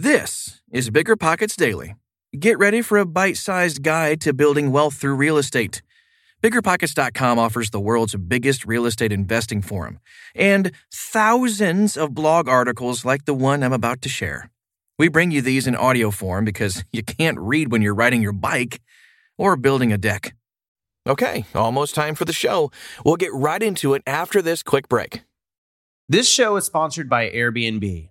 This is BiggerPockets Daily. Get ready for a bite-sized guide to building wealth through real estate. BiggerPockets.com offers the world's biggest real estate investing forum and thousands of blog articles like the one I'm about to share. We bring you these in audio form because you can't read when you're riding your bike or building a deck. Okay, almost time for the show. We'll get right into it after this quick break. This show is sponsored by Airbnb.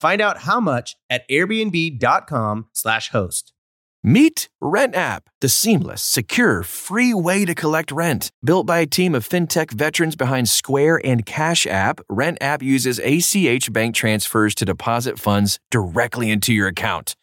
Find out how much at airbnb.com/host. Meet RentApp, the seamless, secure, free way to collect rent. Built by a team of fintech veterans behind Square and Cash App, RentApp uses ACH bank transfers to deposit funds directly into your account.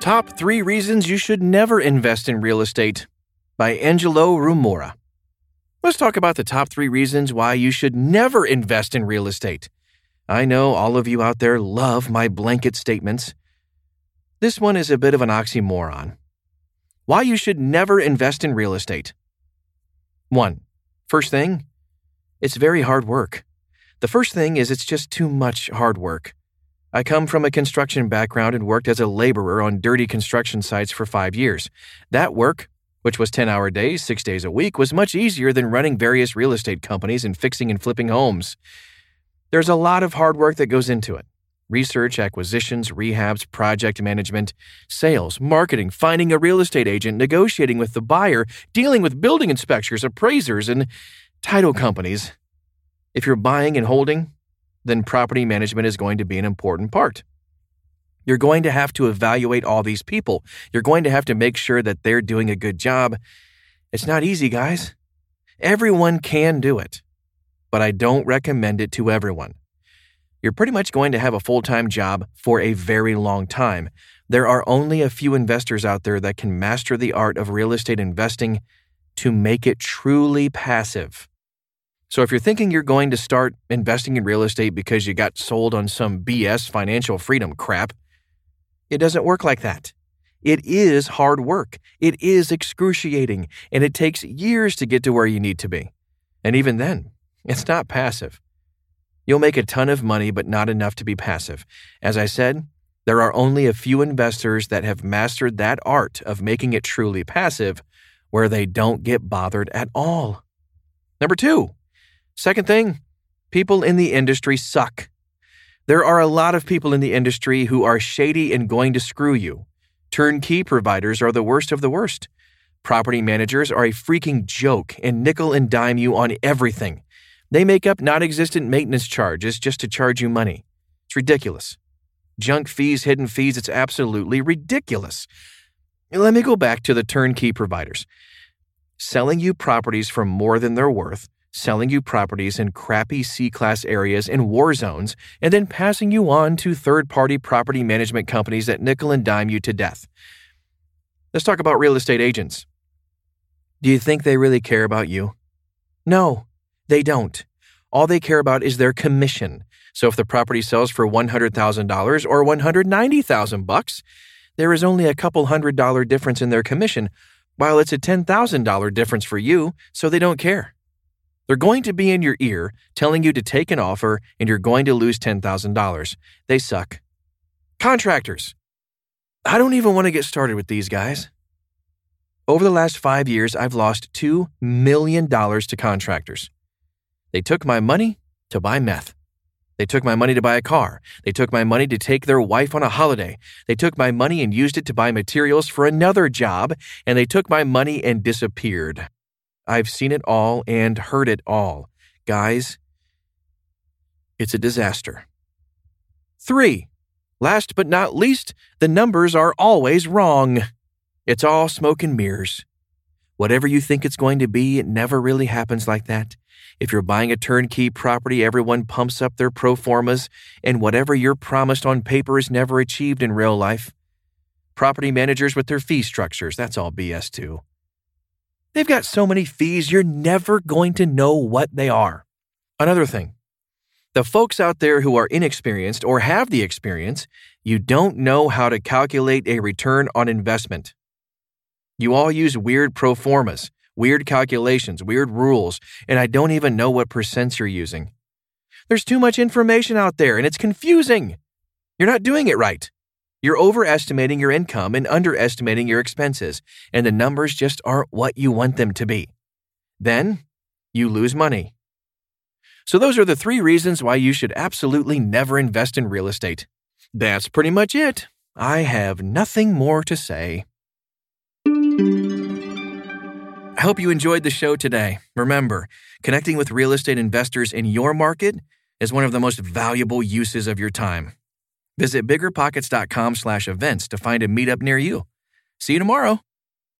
Top 3 Reasons You Should Never Invest in Real Estate by Angelo Rumora. Let's talk about the top 3 reasons why you should never invest in real estate. I know all of you out there love my blanket statements. This one is a bit of an oxymoron. Why you should never invest in real estate. 1. First thing, it's very hard work. The first thing is it's just too much hard work. I come from a construction background and worked as a laborer on dirty construction sites for 5 years. That work, which was 10-hour days, 6 days a week, was much easier than running various real estate companies and fixing and flipping homes. There's a lot of hard work that goes into it. Research, acquisitions, rehabs, project management, sales, marketing, finding a real estate agent, negotiating with the buyer, dealing with building inspectors, appraisers, and title companies. If you're buying and holding, then property management is going to be an important part. You're going to have to evaluate all these people. You're going to have to make sure that they're doing a good job. It's not easy, guys. Everyone can do it, but I don't recommend it to everyone. You're pretty much going to have a full-time job for a very long time. There are only a few investors out there that can master the art of real estate investing to make it truly passive. So if you're thinking you're going to start investing in real estate because you got sold on some BS financial freedom crap, it doesn't work like that. It is hard work. It is excruciating, and it takes years to get to where you need to be. And even then, it's not passive. You'll make a ton of money, but not enough to be passive. As I said, there are only a few investors that have mastered that art of making it truly passive, where they don't get bothered at all. Number 2, second thing, people in the industry suck. There are a lot of people in the industry who are shady and going to screw you. Turnkey providers are the worst of the worst. Property managers are a freaking joke and nickel and dime you on everything. They make up non-existent maintenance charges just to charge you money. It's ridiculous. Junk fees, hidden fees, it's absolutely ridiculous. Let me go back to the turnkey providers. Selling you properties for more than they're worth, selling you properties in crappy C-class areas in war zones, and then passing you on to third-party property management companies that nickel and dime you to death. Let's talk about real estate agents. Do you think they really care about you? No. They don't. All they care about is their commission. So if the property sells for $100,000 or $190,000, there is only a couple $100 difference in their commission, while it's a $10,000 difference for you, so they don't care. They're going to be in your ear telling you to take an offer and you're going to lose $10,000. They suck. Contractors. I don't even want to get started with these guys. Over the last 5 years, I've lost $2 million to contractors. They took my money to buy meth. They took my money to buy a car. They took my money to take their wife on a holiday. They took my money and used it to buy materials for another job, and they took my money and disappeared. I've seen it all and heard it all. Guys, it's a disaster. 3. Last but not least, the numbers are always wrong. It's all smoke and mirrors. Whatever you think it's going to be, it never really happens like that. If you're buying a turnkey property, everyone pumps up their pro formas, and whatever you're promised on paper is never achieved in real life. Property managers with their fee structures, that's all BS too. They've got so many fees, you're never going to know what they are. Another thing, the folks out there who are inexperienced or have the experience, you don't know how to calculate a return on investment. You all use weird pro formas, weird calculations, weird rules, and I don't even know what percents you're using. There's too much information out there, and it's confusing. You're not doing it right. You're overestimating your income and underestimating your expenses, and the numbers just aren't what you want them to be. Then, you lose money. So those are the 3 reasons why you should absolutely never invest in real estate. That's pretty much it. I have nothing more to say. I hope you enjoyed the show today. Remember, connecting with real estate investors in your market is one of the most valuable uses of your time. Visit BiggerPockets.com/events to find a meetup near you. See you tomorrow.